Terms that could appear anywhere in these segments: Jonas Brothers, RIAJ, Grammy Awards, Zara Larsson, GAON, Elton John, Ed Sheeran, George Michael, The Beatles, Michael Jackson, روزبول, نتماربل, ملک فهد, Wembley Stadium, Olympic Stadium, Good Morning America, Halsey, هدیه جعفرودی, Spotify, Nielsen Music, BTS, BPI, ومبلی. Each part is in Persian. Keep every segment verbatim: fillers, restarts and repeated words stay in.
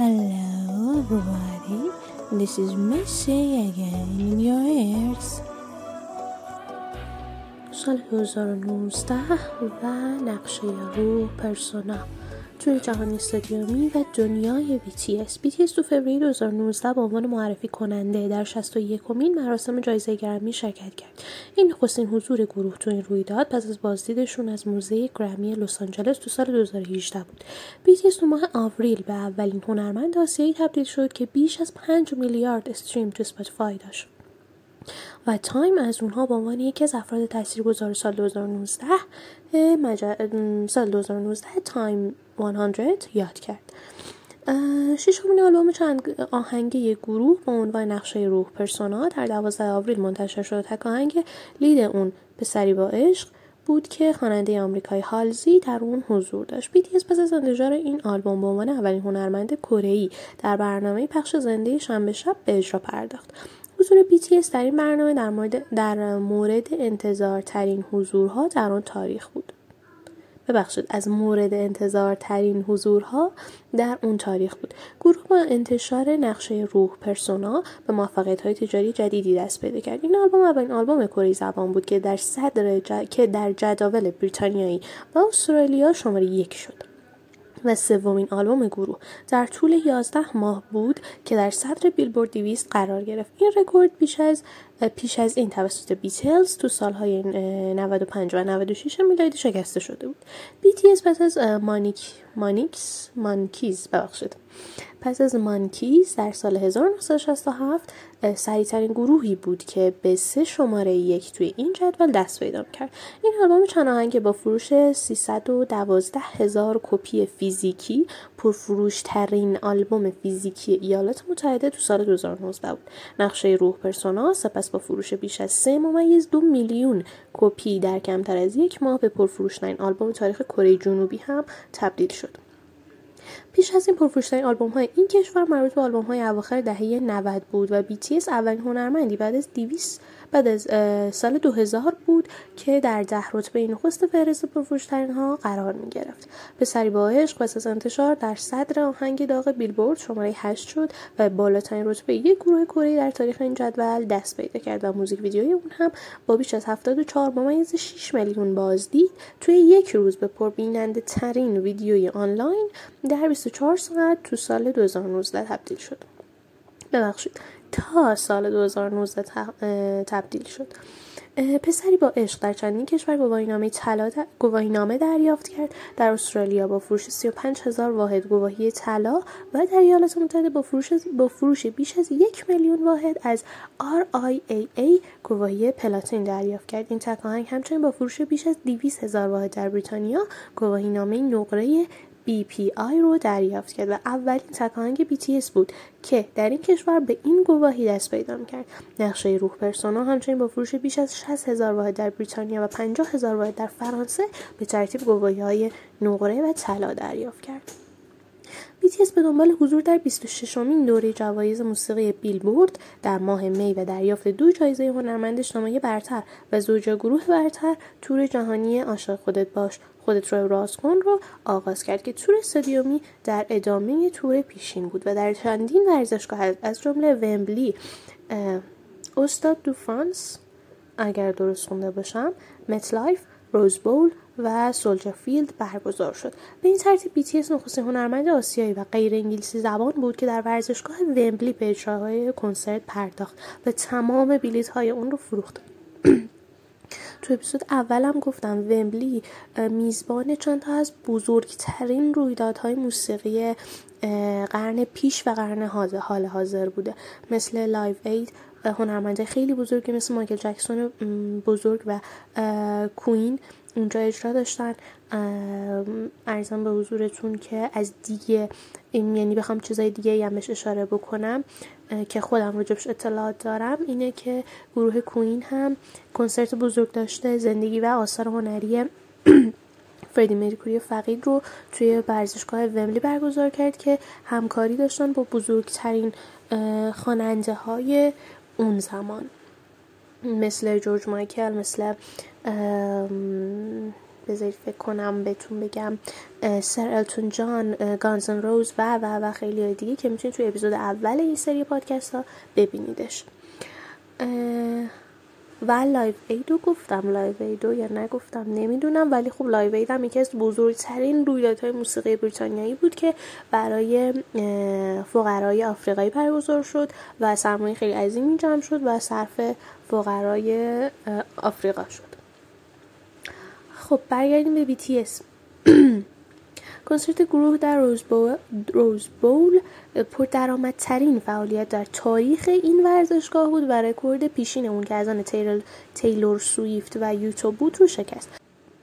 Hello everybody, this is Missy again in your ears. سال دو هزار و نوزده و نقشه رو پرسونا توی جهانی استادیومی و دنیای بی تی اس. بی تی اس تو فوریه دو هزار و نوزده با عنوان معرفی کننده در شصت و یکمین مراسم جایزه گرمی شرکت کرد. این نخستین حضور گروه تو این رویداد پس از بازدیدشون از موزه گرمی لس آنجلس تو سال دو هزار و هجده بود. بی تی اس تو ماه آوریل به اولین هنرمند آسیایی تبدیل شد که بیش از پنج میلیارد استریم تو اسپاتیفای داشت. و تایم از اونها به عنوان یکی از افراد تاثیرگذار سال دو هزار و نوزده مجا... سال دو هزار و نوزده تایم صد یاد کرد. ششمین آلبوم چند آهنگی گروه با عنوان نقشه روح پرسونا در دوازدهم آوریل منتشر شد. تک آهنگ لید اون پسری با عشق بود که خواننده آمریکایی هالزی در اون حضور داشت. بی تی اس پس از انتشار این آلبوم به عنوان اولین هنرمند کره‌ای در برنامه پخش زنده شنبه شب به اجرا پرداخت. حضور بی تی اس در این برنامه در مورد, در مورد انتظارترین حضورها در آن تاریخ بود. ببخشید از مورد انتظارترین حضورها در اون تاریخ بود. گروه با انتشار نقشه روح پرسونا به موفقیت‌های تجاری جدیدی دست پیدا کرد. این آلبوم اولین آلبوم کره زبان بود که در صدر ج... که در جدول بریتانیایی و استرالیا شماره یک شد. و سومین آلبوم گروه در طول یازده ماه بود که در صدر بیلبورد دویست قرار گرفت. این رکورد پیش از پیش از این توسط بیتلز تو سالهای نود و پنج و نود و شش میلادی شکسته شده بود. بی تی اس پس از مانیک مانیکس مانکیز ببخشید. پس از مانکیز در سال هزار و نهصد و شصت و هفت سریع‌ترین گروهی بود که به سه شماره یک توی این جدول دست پیدا کرد. این آلبوم چند آهنگ با فروش سیصد و دوازده هزار کپی فیزیکی پرفروش‌ترین آلبوم فیزیکی ایالات متحده تو سال دو هزار و نوزده بود. نقشه روح پرسونا سپس با فروش بیش از سه ممیز دو میلیون کپی در کمتر از یک ماه به پرفروش‌ترین آلبوم تاریخ کره جنوبی هم تبدیل شد. پیش از این پرفروش‌ترین آلبوم‌های این کشور مربوط به آلبوم‌های اواخر دهه نود بود و بی تی اس اولین هنرمندی بعد از دویست بعد از سال دو هزار بود که در ده رتبه نخست فهرست پرفروش‌ترین‌ها قرار می‌گرفت. پسری با عشق پس از انتشار در صدر آهنگ داغ بیلبورد شماره هشت شد و بالاترین رتبه یک گروه کره‌ای در تاریخ این جدول دست پیدا کرد و موزیک ویدیوی اون هم با بیش از هفتاد و چهار ممیز شش میلیون بازدید توی یک روز به پربیننده‌ترین ویدیوی آنلاین در بیست و چهار ساعت تو سال دو هزار و نوزده تبدیل شد. ببخشید تا سال دو هزار و نوزده تبدیل شد. پسری با عشق در چندین کشور گواهینامه طلا در... گواهینامه دریافت کرد. در استرالیا با فروش سی و پنج هزار واحد گواهی طلا و در ایالات متحده با فروش با فروش بیش از یک میلیون واحد از آر آی ای ای گواهی پلاتین دریافت کرد. این تک آهنگ همچنین با فروش بیش از دویست هزار واحد در بریتانیا گواهینامه نقره بی پی آی رو دریافت کرد و اولین تک آهنگ بی تی اس بود که در این کشور به این گواهی دست پیدا کرد. نقشه روح پرسونا همچنین با فروش بیش از شصت هزار واحد در بریتانیا و پنجاه هزار واحد در فرانسه به ترتیب گواهی‌های نقره و طلا دریافت کرد. بی تی اس به دنبال حضور در بیست و ششمین دوره جوایز موسیقی بیلبورد در ماه می و دریافت دو جایزه هنرمند اجتماعی برتر و زوجه گروه برتر تور جهانی عاشق خودت باش خودت رو راز کن رو آغاز کرد که تور استادیومی در ادامه تور پیشین بود و در چندین ورزشگاه از جمله ومبلی، استاد دو فرانس اگر درست خونده باشم، متلایف، روزبول و سولجر فیلد برگزار شد. به این ترتیب بی تی اس نخستین هنرمند آسیایی و غیر انگلیسی زبان بود که در ورزشگاه ومبلی به اجراهای کنسرت پرداخت و تمام بلیط‌های اون رو فروخت. تو اپیزود اولم گفتم ومبلی میزبان چند تا از بزرگترین رویدادهای موسیقی قرن پیش و قرن حاضر حال حاضر بوده، مثل لایو اید هنرمنده خیلی بزرگی مثل مایکل جکسون بزرگ و کوین اونجا اجرا داشتن. ارزم به حضورتون که از دیگه یعنی بخوام چیزای دیگه همش اشاره بکنم که خودم راجبش اطلاعات دارم اینه که گروه کوین هم کنسرت بزرگ داشته. زندگی و آثار هنری فردی مریکوری فقید رو توی ورزشگاه ومبلی برگزار کرد که همکاری داشتن با بزرگترین خواننده های اون زمان مثل جورج مایکل، مثل بذارید فکر کنم بهتون بگم، سر التون جان، گانزن روز و و و خیلی های دیگه که میتونید توی اپیزود اول این سری پادکست ها ببینیدش. و لایو ایدو گفتم، لایو ایدو یا نگفتم نمیدونم، ولی خب لایو اید هم یکی از بزرگترین رویدادهای موسیقی بریتانیایی بود که برای فقرای آفریقایی برگزار شد و سرمایه خیلی عظیمی جمع شد و صرف فقرای آفریقا شد. خب برگردیم به بی تی اس. کنسرت گروه در روزبول روزبول پردرآمدترین فعالیت در تاریخ این ورزشگاه بود و رکورد پیشین اون که از آن تیلور سویفت و یوتو بود رو شکست.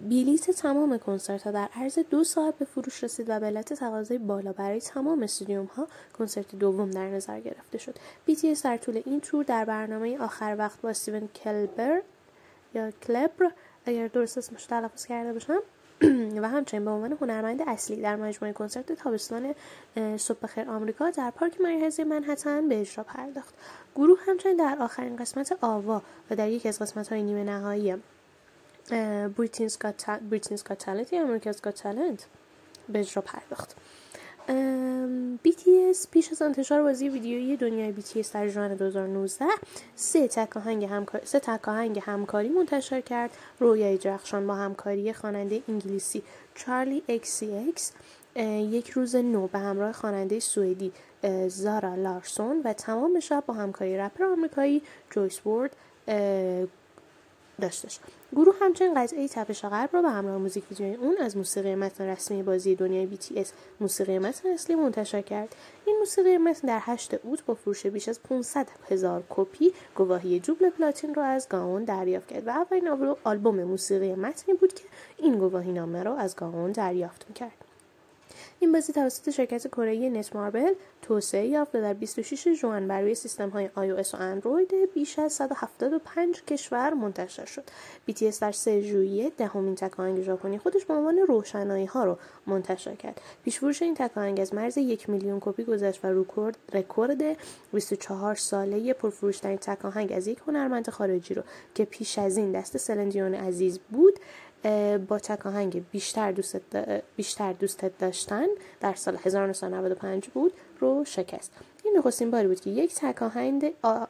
بلیت تمام کنسرت ها در عرض دو ساعت به فروش رسید و به علت تقاضای بالا برای تمام استادیوم ها کنسرت دوم در نظر گرفته شد. بی تی اس در طول این تور در برنامه آخر وقت با استیون کلبر یا کلبر اگر درست اسمش تلفظ کرده باشم و همچنین به عنوان هنرمند اصلی در مجموعه کنسرت تابستان صبح بخیر آمریکا در پارک مرکز منهتن به اجرا پرداخت. گروه همچنین در آخرین قسمت آوا و در یکی از قسمت‌های نیمه نهایی بریتیش گات تالنت یا آمریکاز گات تالنت به اجرا پرداخت. بی تی اس پیش از انتشار بازی ویدیویی دنیای بی تی اس در ژانویه دو هزار و نوزده سه تک آهنگ همکاری سه تک آهنگ همکاری منتشر کرد. رویای درخشان با همکاری خواننده انگلیسی چارلی ایکس سی ایکس، یک روز نو به همراه خواننده سوئدی زارا لارسون و تمام شب با همکاری رپر آمریکایی جویس ورلد داشتش. گروه همچنین قطعه تپش غرب را به همراه موزیک ویدیوی اون از موسیقی متن رسمی بازی دنیای بی تی اس موسیقی متن اصلی منتشر کرد. این موسیقی متن در هشت اوت با فروش بیش از پانصد هزار کپی گواهی جوبل پلاتین را از گاون دریافت کرد و اولین آلبوم موسیقی متنی بود که این گواهی نامه را از گاون دریافت می‌کرد. این بازی توسط شرکت کره‌ای نتماربل توسعه یافت و در بیست و شش ژوئن بر روی سیستم‌های iOS و اندروید بیش از صد و هفتاد و پنج کشور منتشر شد. بی تی اس در سوم ژوئیه دهمین تک آهنگ ژاپنی خودش به عنوان روشنایی‌ها رو منتشر کرد. پیش‌فروش این تک آهنگ از مرز یک میلیون کپی گذشت و رکورد رکورد بیست و چهار ساله پرفروش‌ترین تک آهنگ از یک هنرمند خارجی رو که پیش از این دست سلندیون عزیز بود با تک آهنگ بیشتر دوست بیشتر دوستت داشتن در سال هزار و نهصد و نود و پنج بود رو شکست. این نخستین باری بود که یک تک آهنگ آ...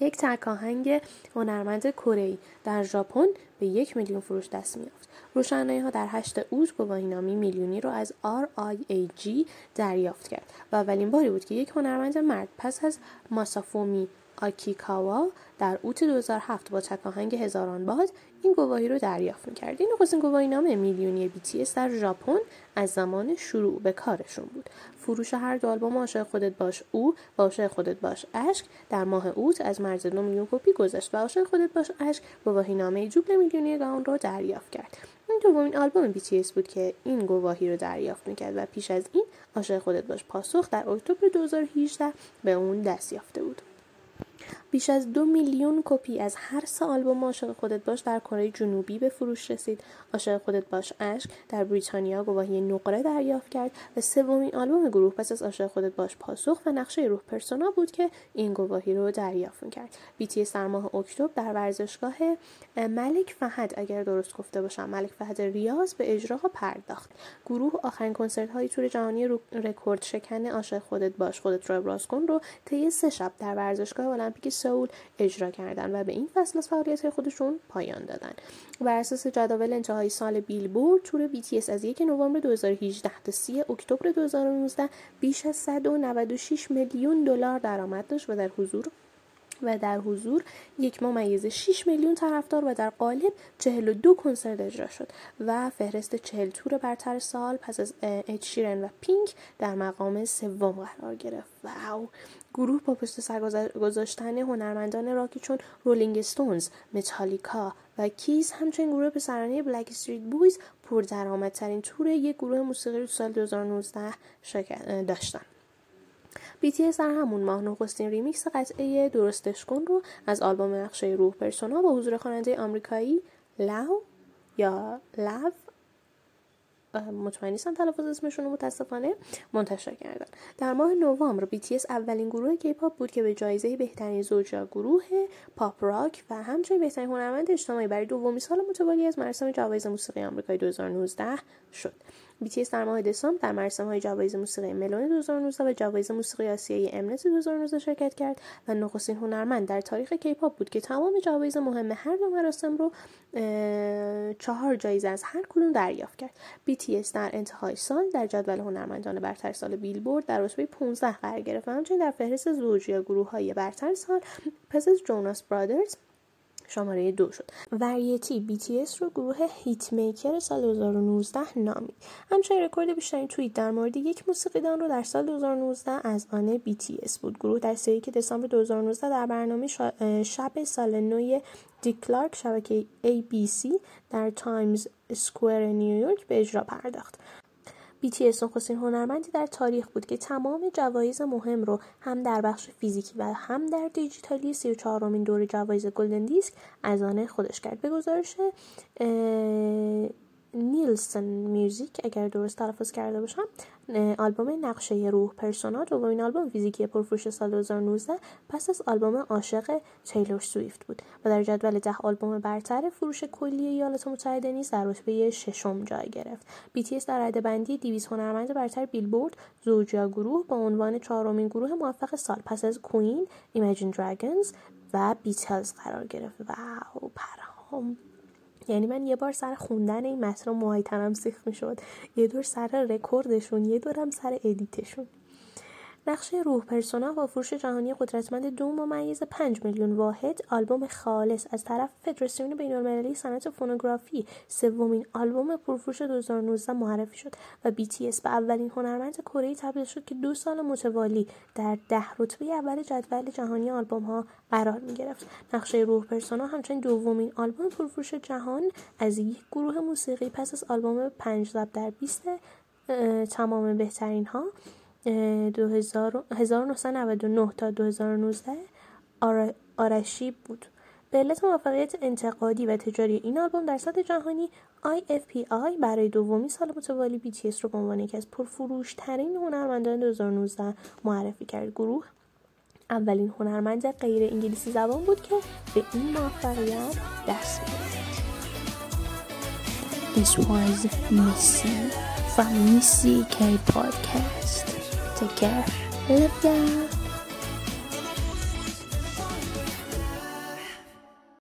یک تک آهنگ هنرمند کره‌ای در ژاپن به یک میلیون فروش دست می‌یافت. روشنایی‌ها در هشت اوت گواهینامه میلیونی رو از آر آی ای جی دریافت کرد و اولین باری بود که یک هنرمند مرد پس از ماسافومی آکیکاوا در اوت دو هزار و هفت با تک آهنگ هزاران باد این گواهی رو دریافت می‌کرد. این نخستین گواهینامه میلیونی بی تی اس در ژاپن از زمان شروع به کارشون بود. فروش هر دو آلبوم عاشق خودت باش او و عاشق خودت باش اشک در ماه اوت از مرز دو میلیون کپی گذشت و عاشق خودت باش اشک گواهینامه جوبل میلیونی گاون رو دریافت کرد. این دومین آلبوم بی تی اس بود که این گواهی رو دریافت می‌کرد و پیش از این عاشق خودت باش پاسخ در اکتبر دو هزار و هجده به اون دست یافته بود. بیش از دو میلیون کپی از هر سه آلبوم عاشق خودت باش در کره جنوبی به فروش رسید. عاشق خودت باش عشق در بریتانیا گواهی نقره دریافت کرد و سومین آلبوم گروه پس از عاشق خودت باش پاسخ و نقشه روح پرسونا بود که این گواهی رو دریافت کرد. بی تی اس در ماه اکتبر در ورزشگاه ملک فهد اگر درست گفته باشم ملک فهد ریاض به اجرا پرداخت. گروه آخرین کنسرت های تور جهانی رکورد شکن عاشق خودت باش خودت رو ابراز کن رو طی سه شب در ورزشگاه المپیک سئول اجرا کردن و به این فصل از فعالیت‌های خودشون پایان دادن. بر اساس جداول انتهای سال بیلبورد، تور بی تی اس از یکم نوامبر دو هزار و هجده تا سوم اکتبر دو هزار و نوزده بیش از صد و نود و شش میلیون دلار درآمد داشت و در حضور و در حضور یک ممیز شش میلیون طرفدار و در قالب چهل و دو کنسرت اجرا شد و فهرست چهل تور برتر سال پس از اد شیرن و پینک در مقام سوم قرار گرفت. واو. گروه با پشت سر گذاشتن هنرمندان راکی چون رولینگ استونز، متالیکا و کیز همچنین گروه پسرانه بلک استریت بویز پردرآمدترین تور یک گروه موسیقی رو سال دو هزار و نوزده شرکت داشتن. بی تی اس در همون ماه نخستین ریمیکس قطعه درستش کن رو از آلبوم نقشه روح پرسونا با حضور خواننده آمریکایی لاو یا لاو مطمئن نیستم تلفظ اسمشون رو متاسفانه، منتشر کردن. در ماه نوامبر بی تی اس اولین گروه کی‌پاپ بود که به جایزه بهترین زوجا گروه پاپ راک و همچنین بهترین هنرمند اجتماعی برای دومین سال متوالی از مراسم جوایز موسیقی آمریکای دو هزار و نوزده شد. بی تی اس در ماه دسامبر در مراسم‌های جوایز موسیقی ملون دو هزار و نوزده و جوایز موسیقی آسیایی امنت دو هزار و نوزده شرکت کرد و نخستین هنرمند در تاریخ کی‌پاپ بود که تمام جوایز مهم هر دو مراسم رو چهار جایزه از هر کدوم دریافت کرد. بی تی اس در انتهای سال در جدول هنرمندان برتر سال بیلبورد در رتبه پانزده قرار گرفت و همچنین در فهرست زوجیا گروه‌های برتر سال پس از جوناس برادرز شماره دو شد. وریتی بی تی اس رو گروه هیت میکر سال دو هزار و نوزده نامید. همچنین رکورد بیشترین توییت در مورد یک موسیقیدان رو در سال دو هزار و نوزده از آن بی تی اس بود. گروه در سه دسامبر دو هزار و نوزده در برنامه شب سال نو دیک کلارک شبکه ای بی سی در تایمز اسکوئر نیویورک به اجرا پرداخت. بی تی اس نخستین هنرمندی در تاریخ بود که تمام جوایز مهم رو هم در بخش فیزیکی و هم در دیجیتالی سی و چهارمین دوره جوایز گلدن دیسک از آن خودش کرد. به گزارش نیلسن میوزیک، اگر درست تلفظ کرده باشم، آلبوم نقشه روح پرسونا دومین آلبوم فیزیکی پرفروش سال دو هزار و نوزده پس از آلبوم عاشق تیلور سویفت بود و در جدول ده آلبوم برتر فروش کلی ایالات متحده نیز در رتبه ششم جای گرفت. بی تی اس در رده‌بندی دویست هنرمند برتر بیلبورد زوجیا گروه با عنوان چهارمین گروه موفق سال پس از کوین، ایمیجین دراگونز و بیتلز قرار گرفت. واو پرهام، یعنی من یه بار سر خوندن این متن رو موهای تنم سیخ میشد، یه دور سر رکوردشون، یه دورم سر ادیتشون. نقشه روح پرسونا با فروش جهانی قدرتمند دو ممیز پنج میلیون واحد، آلبوم خالص از طرف فدراسیون بین‌المللی صنعت فونوگرافی، سومین آلبوم پرفروش دو هزار و نوزده معرفی شد و بی تی اس به اولین هنرمند کره‌ای تبدیل شد که دو سال متوالی در ده رتبه اول جدول جهانی آلبوم‌ها قرار می‌گرفت. نقشه روح پرسونا همچنین دومین آلبوم پرفروش جهان از یک گروه موسیقی پس از آلبوم پنج ضرب در بیست تمام بهترین‌ها هزار و نهصد و نود و نه تا دو هزار و نوزده آرشی بود. به علت موفقیت انتقادی و تجاری این آلبوم در سطح جهانی، آی اف پی آی برای دومین سال متوالی بی تی اس رو به عنوان یکی از پرفروش‌ترین هنرمندان دو هزار و نوزده معرفی کرد. گروه اولین هنرمند غیر انگلیسی زبان بود که به این موفقیت دست یافت. This was Missy from Missy K Podcast. Take care. Love ya.